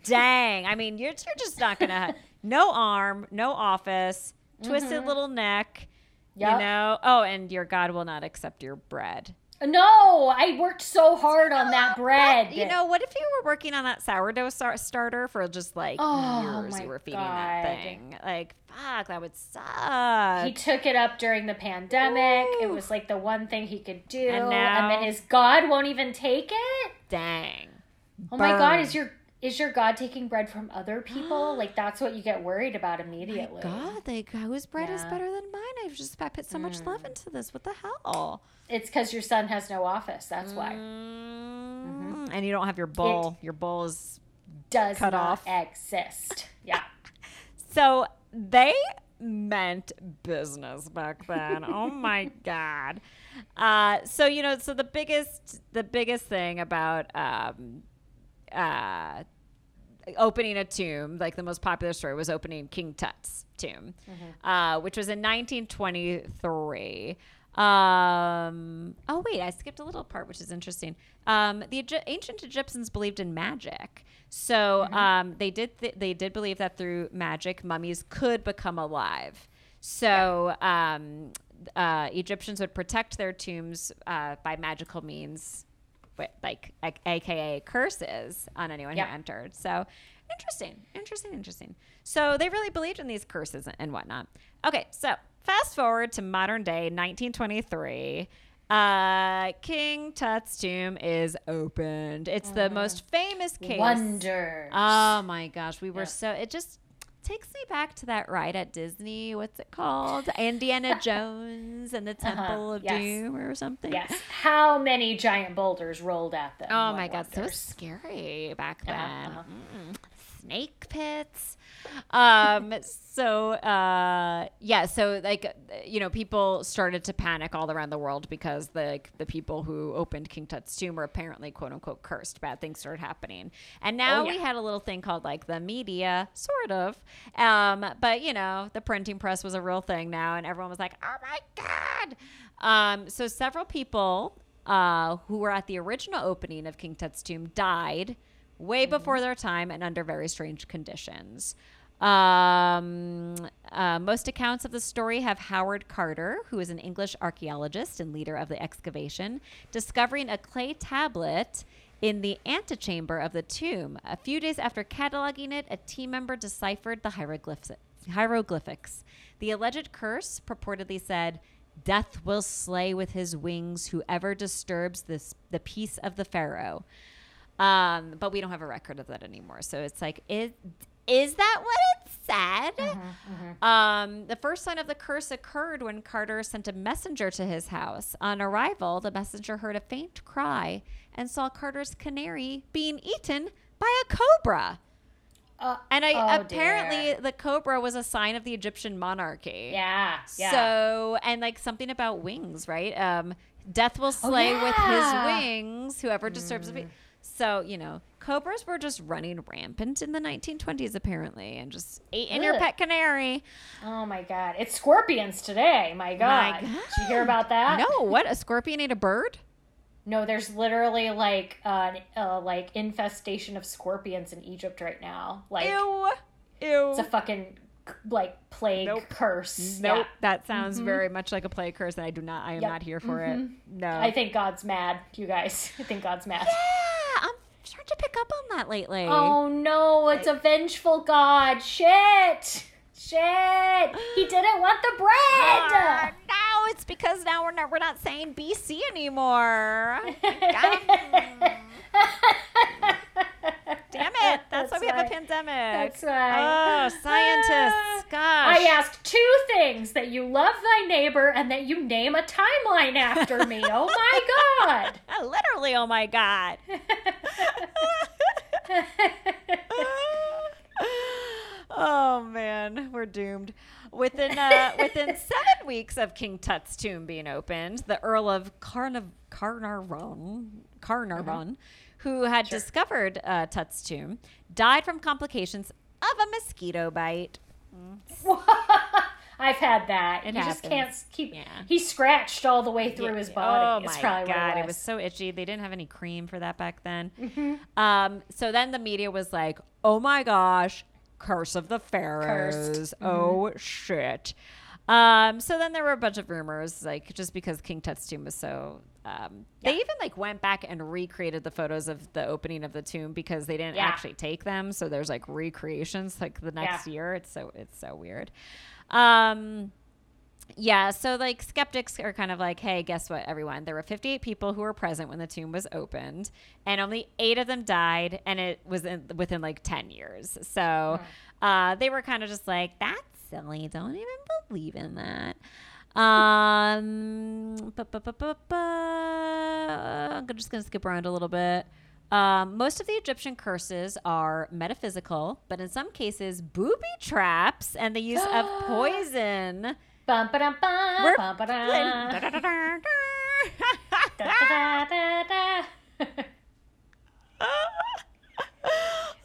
Dang. I mean, you're just not going to... No arm, no office, twisted little neck, you know. Oh, and your God will not accept your bread. No, I worked so hard on that bread. But, you know, what if you were working on that sourdough starter for just like years you were feeding that thing? Like, fuck, that would suck. He took it up during the pandemic. Ooh. It was like the one thing he could do. And now, then his God won't even take it? Dang. Oh, burn. My God, Is your God taking bread from other people? Like, that's what you get worried about immediately. My God, whose bread is better than mine? I put so much love into this. What the hell? It's because your son has no office. That's why. Mm-hmm. And you don't have your bowl. Your bowl is cut off. Does not exist. Yeah. So they meant business back then. Oh, my God. So, you know, so the biggest thing about... opening a tomb, like the most popular story was opening King Tut's tomb, which was in 1923. Oh wait, I skipped a little part, which is interesting. The ancient Egyptians believed in magic, so they did believe that through magic mummies could become alive. So Egyptians would protect their tombs by magical means. Like, aka curses on anyone who entered. So interesting. So they really believed in these curses and whatnot. Okay, so fast forward to modern day, 1923. King Tut's tomb is opened. It's the most famous case. Wonders. Oh my gosh, we were so. It just takes me back to that ride at Disney. What's it called? Indiana Jones and the Temple of Doom or something. Yes. How many giant boulders rolled at them? Oh my God, so scary back then. Snake pits. So like, you know, people started to panic all around the world because the people who opened King Tut's tomb were apparently quote unquote cursed. Bad things started happening. And now we had a little thing called like the media, sort of. But you know, the printing press was a real thing now and everyone was like, oh my God. So several people who were at the original opening of King Tut's tomb died way before their time and under very strange conditions. Most accounts of the story have Howard Carter, who is an English archaeologist and leader of the excavation, discovering a clay tablet in the antechamber of the tomb. A few days after cataloging it, a team member deciphered the hieroglyphics. The alleged curse purportedly said, "Death will slay with his wings whoever disturbs the peace of the pharaoh." But we don't have a record of that anymore. So it's like, is that what it said? The first sign of the curse occurred when Carter sent a messenger to his house. On arrival, the messenger heard a faint cry and saw Carter's canary being eaten by a cobra. Apparently the cobra was a sign of the Egyptian monarchy. Yeah. So, and like something about wings, right? Death will slay with his wings whoever disturbs the... So, you know, cobras were just running rampant in the 1920s, apparently, and just ate in your pet canary. Oh, my God. It's scorpions today. My God. Did you hear about that? No. What? A scorpion ate a bird? No, there's literally like infestation of scorpions in Egypt right now. Like, Ew. It's a fucking like plague curse. Nope. Yeah. That sounds very much like a plague curse, and I am not here for it. No. I think God's mad, you guys. I think God's mad. Yeah. Started to pick up on that lately. Oh no, it's a vengeful God. Shit. He didn't want the bread. No, it's because now we're not saying BC anymore. Damn it. That's why we have a pandemic. That's right. Oh, scientists. Gosh. I asked two things: that you love thy neighbor and that you name a timeline after me. Oh, my God. Literally, oh, my God. Oh, man. We're doomed. Within 7 weeks of King Tut's tomb being opened, the Earl of Carnarvon, who had discovered Tut's tomb, died from complications of a mosquito bite. I've had that. It happens. Just can't keep... Yeah. He scratched all the way through his body. Oh, my God. It was so itchy. They didn't have any cream for that back then. So then the media was like, oh, my gosh, curse of the pharaohs. Oh, shit. So then there were a bunch of rumors, like, just because King Tut's tomb was so... They even like went back and recreated the photos of the opening of the tomb because they didn't actually take them. So there's like recreations like the next year. It's so weird. So like skeptics are kind of like, hey, guess what, everyone? There were 58 people who were present when the tomb was opened, and only 8 of them died, and it was within like 10 years. So they were kind of just like, that's silly. Don't even believe in that. I'm just going to skip around a little bit. Most of the Egyptian curses are metaphysical, but in some cases, booby traps and the use of poison.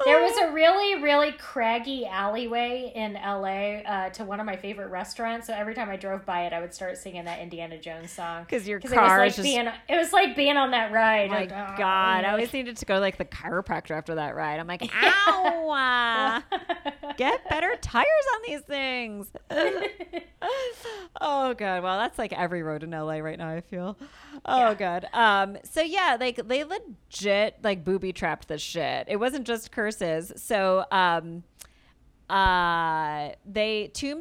There was a really, really craggy alleyway in LA to one of my favorite restaurants. So every time I drove by it, I would start singing that Indiana Jones song. Because your car is it was like being on that ride. Oh, my God. I always needed to go like the chiropractor after that ride. I'm like, ow. Get better tires on these things. Oh, God. Well, that's like every road in LA right now, I feel. Oh, God. So, yeah, like they legit like booby trapped this shit. It wasn't just curses. So tombs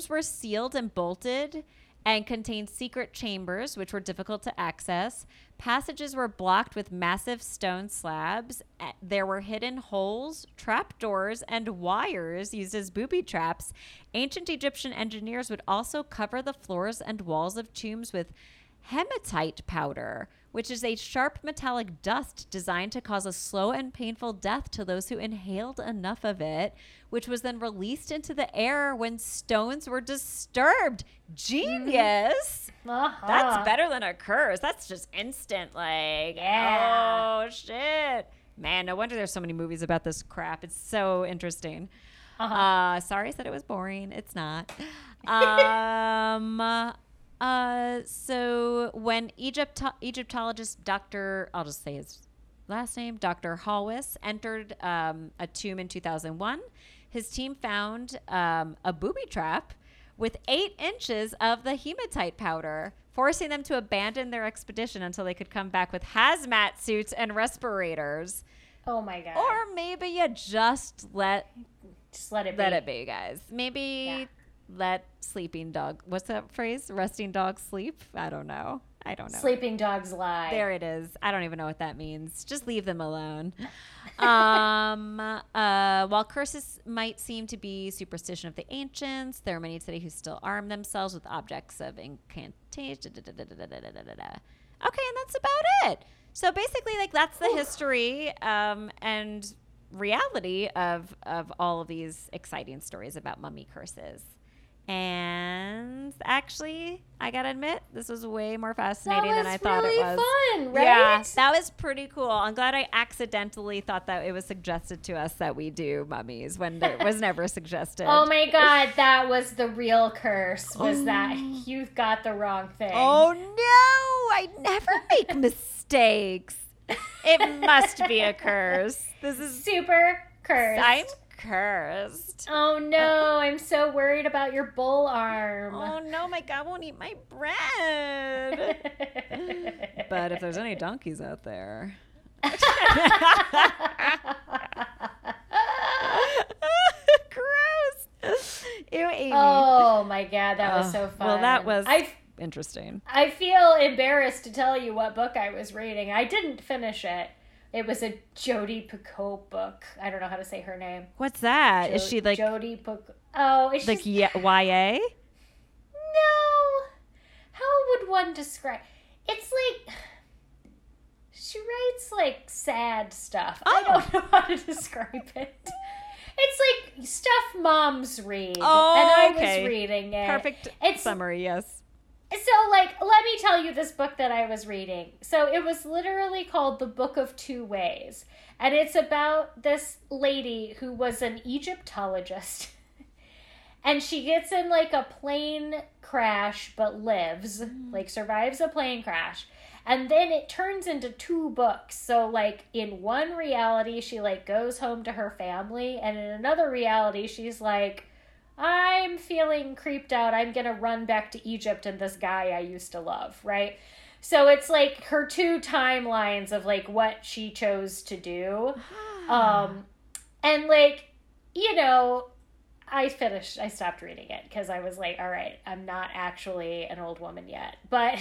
were sealed and bolted and contained secret chambers which were difficult to access. Passages were blocked with massive stone slabs. There were hidden holes, trapdoors, and wires used as booby traps. Ancient Egyptian engineers would also cover the floors and walls of tombs with hematite powder, which is a sharp metallic dust designed to cause a slow and painful death to those who inhaled enough of it, which was then released into the air when stones were disturbed. Genius! That's better than a curse. That's just instant, like, oh, shit. Man, no wonder there's so many movies about this crap. It's so interesting. Sorry I said it was boring. It's not. So when Egyptologist Dr. Hallwiss entered a tomb in 2001, his team found a booby trap with 8 inches of the hematite powder, forcing them to abandon their expedition until they could come back with hazmat suits and respirators. Oh, my God. Or maybe you just let it be, guys. Maybe let sleeping dog. What's that phrase? Resting dogs sleep? I don't know. Sleeping dogs lie. There it is. I don't even know what that means. Just leave them alone. While curses might seem to be superstition of the ancients, there are many today who still arm themselves with objects of incantation. Okay, and that's about it. So basically, like, that's the history and reality of all of these exciting stories about mummy curses. And actually, I gotta admit, this was way more fascinating than I thought it was. That was really fun, right? Yeah, that was pretty cool. I'm glad I accidentally thought that it was suggested to us that we do mummies when it was never suggested. Oh my God, that was the real curse, that you got the wrong thing. Oh no, I never make mistakes. It must be a curse. This is super cursed. I'm cursed. Oh no, I'm so worried about your bull arm. Oh no, my God won't eat my bread. But if there's any donkeys out there. Gross. Ew, Amy. Oh my God, that was so fun. Well, that was interesting. I feel embarrassed to tell you what book I was reading. I didn't finish it. It was a Jodi Picoult book. I don't know how to say her name. What's that? Is she like Jodi Picoult? Oh, is she like YA? No. How would one describe? It's like she writes like sad stuff. Oh. I don't know how to describe it. It's like stuff moms read, and I was reading it. Perfect summary. Yes. So, like, let me tell you this book that I was reading. So it was literally called The Book of Two Ways. And it's about this lady who was an Egyptologist. And she gets in, like, a plane crash but lives. Like, survives a plane crash. And then it turns into two books. So, like, in one reality, she, like, goes home to her family. And in another reality, she's like, I'm feeling creeped out. I'm going to run back to Egypt and this guy I used to love, right? So it's like her two timelines of like what she chose to do. And like, you know, I stopped reading it because I was like, all right, I'm not actually an old woman yet. But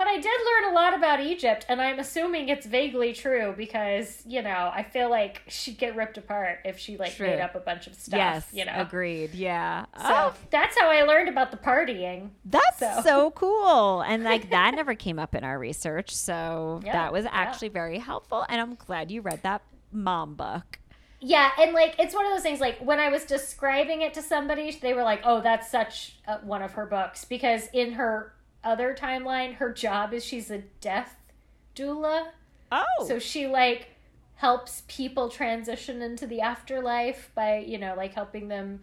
I did learn a lot about Egypt, and I'm assuming it's vaguely true because, you know, I feel like she'd get ripped apart if she like made up a bunch of stuff. Yes, you know? Agreed. Yeah. So that's how I learned about the partying. That's so cool. And like that never came up in our research. So that was actually very helpful. And I'm glad you read that mom book. Yeah, and, like, it's one of those things, like, when I was describing it to somebody, they were like, oh, that's such one of her books. Because in her other timeline, her job is she's a death doula. Oh. So she, like, helps people transition into the afterlife by, you know, like, helping them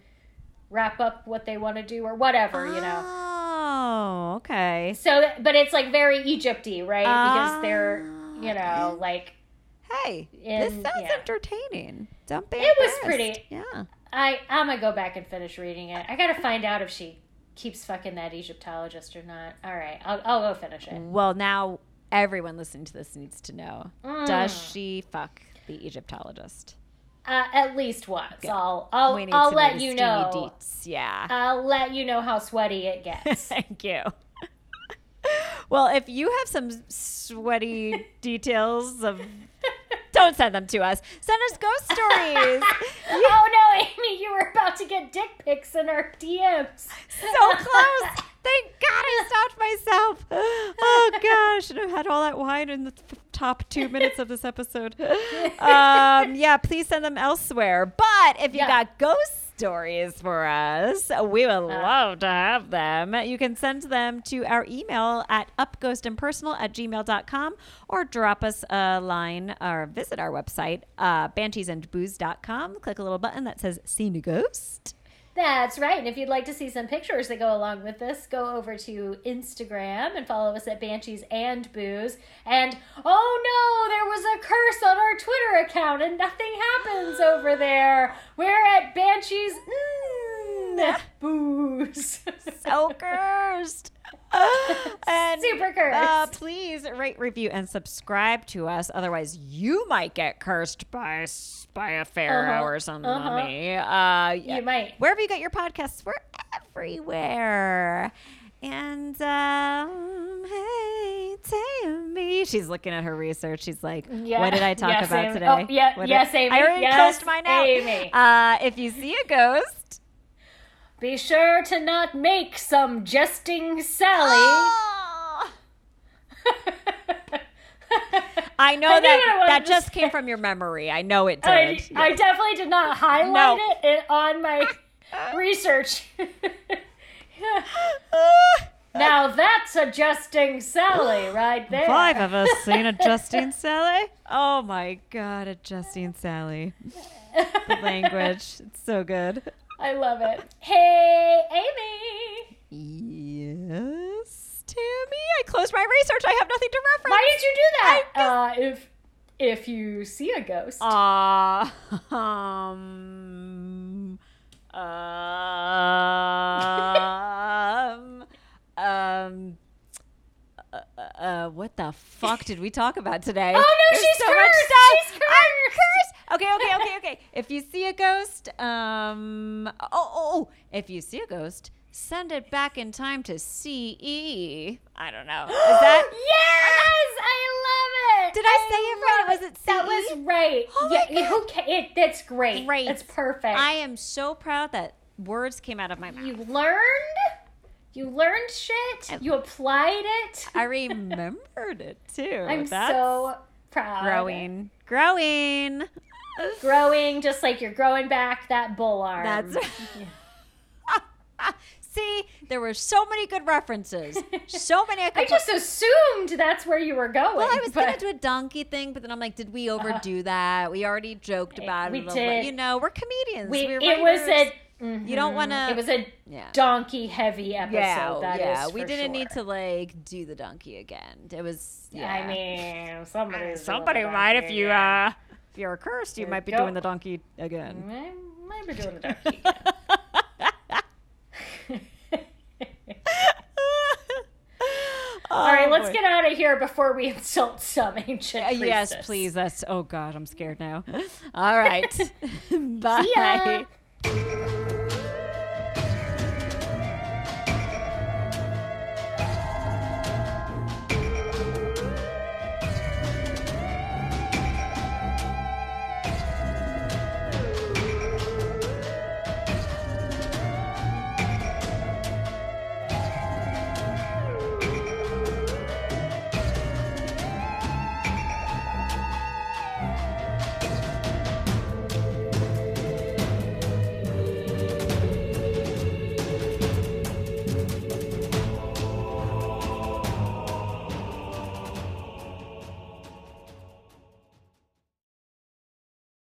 wrap up what they want to do or whatever, you know. Oh, okay. So, but it's, like, very Egypt-y, right? Because they're, you know, like... Hey, this sounds entertaining. Don't be embarrassed. It was pretty. Yeah. I'm going to go back and finish reading it. I got to find out if she keeps fucking that Egyptologist or not. All right. I'll go finish it. Well, now everyone listening to this needs to know. Does she fuck the Egyptologist? At least once. Good. I'll let you know. Deets. Yeah. I'll let you know how sweaty it gets. Thank you. Well, if you have some sweaty details of... Don't send them to us. Send us ghost stories. Oh, no, Amy, you were about to get dick pics in our DMs. So close. Thank God I stopped myself. Oh, God, I should have had all that wine in the top 2 minutes of this episode. Yeah, please send them elsewhere. But if you got ghost stories for us, we would love to have them. You can send them to our email at upghostimpersonal@gmail.com or drop us a line or visit our website, bansheesandbooze.com. Click a little button that says Seen a Ghost. That's right. And if you'd like to see some pictures that go along with this, go over to Instagram and follow us at Banshees and Booze. And, oh no, there was a curse on our Twitter account and nothing happens over there. We're at Banshees and Booze. booze. So cursed. And, super cursed. Please rate, review, and subscribe to us. Otherwise, you might get cursed by a pharaoh or some mummy. You might. Wherever you get your podcasts, we're everywhere. And hey, Tammy. She's looking at her research. She's like, what did I talk about today? Oh, Amy. I already cursed mine out. Amy. If you see a ghost, be sure to not make some jesting Sally. Oh. I know that just came from your memory. I know it did. I definitely did not highlight it on my research. Now that's a Justine Sally right there. Five of us seen a Justine Sally. Oh my God, a Justine Sally. The language. It's so good. I love it. Hey, Amy. Yes, Tammy. I closed my research. I have nothing to reference. Why did you do that? If you see a ghost. What the fuck did we talk about today? Oh no, there's she's so cursed. Much stuff. She's cursed. I'm cursed. Okay. If you see a ghost, if you see a ghost, send it back in time to CE. I don't know. Is that yes? I love it. Did I say it right? Was it CE? That was right. Oh yeah. Okay. That's great. Right. That's perfect. I am so proud that words came out of my mouth. You learned shit. You applied it. I remembered it too. I'm so proud. Growing, just like you're growing back that bull arm. That's right. See, there were so many good references. So many. I just assumed that's where you were going. Well, I was going to do a donkey thing, but then I'm like, did we overdo that? We already joked about it. We did. You know, we're comedians. You don't want to. It was a donkey heavy episode. We didn't need to like do the donkey again. It was. Yeah. I mean, somebody might. Donkey, if you're cursed, you might be doing the donkey again. I might be doing the donkey again. All right, let's get out of here before we insult some ancient priestess. Yes, please. That's. Oh God, I'm scared now. All right, bye.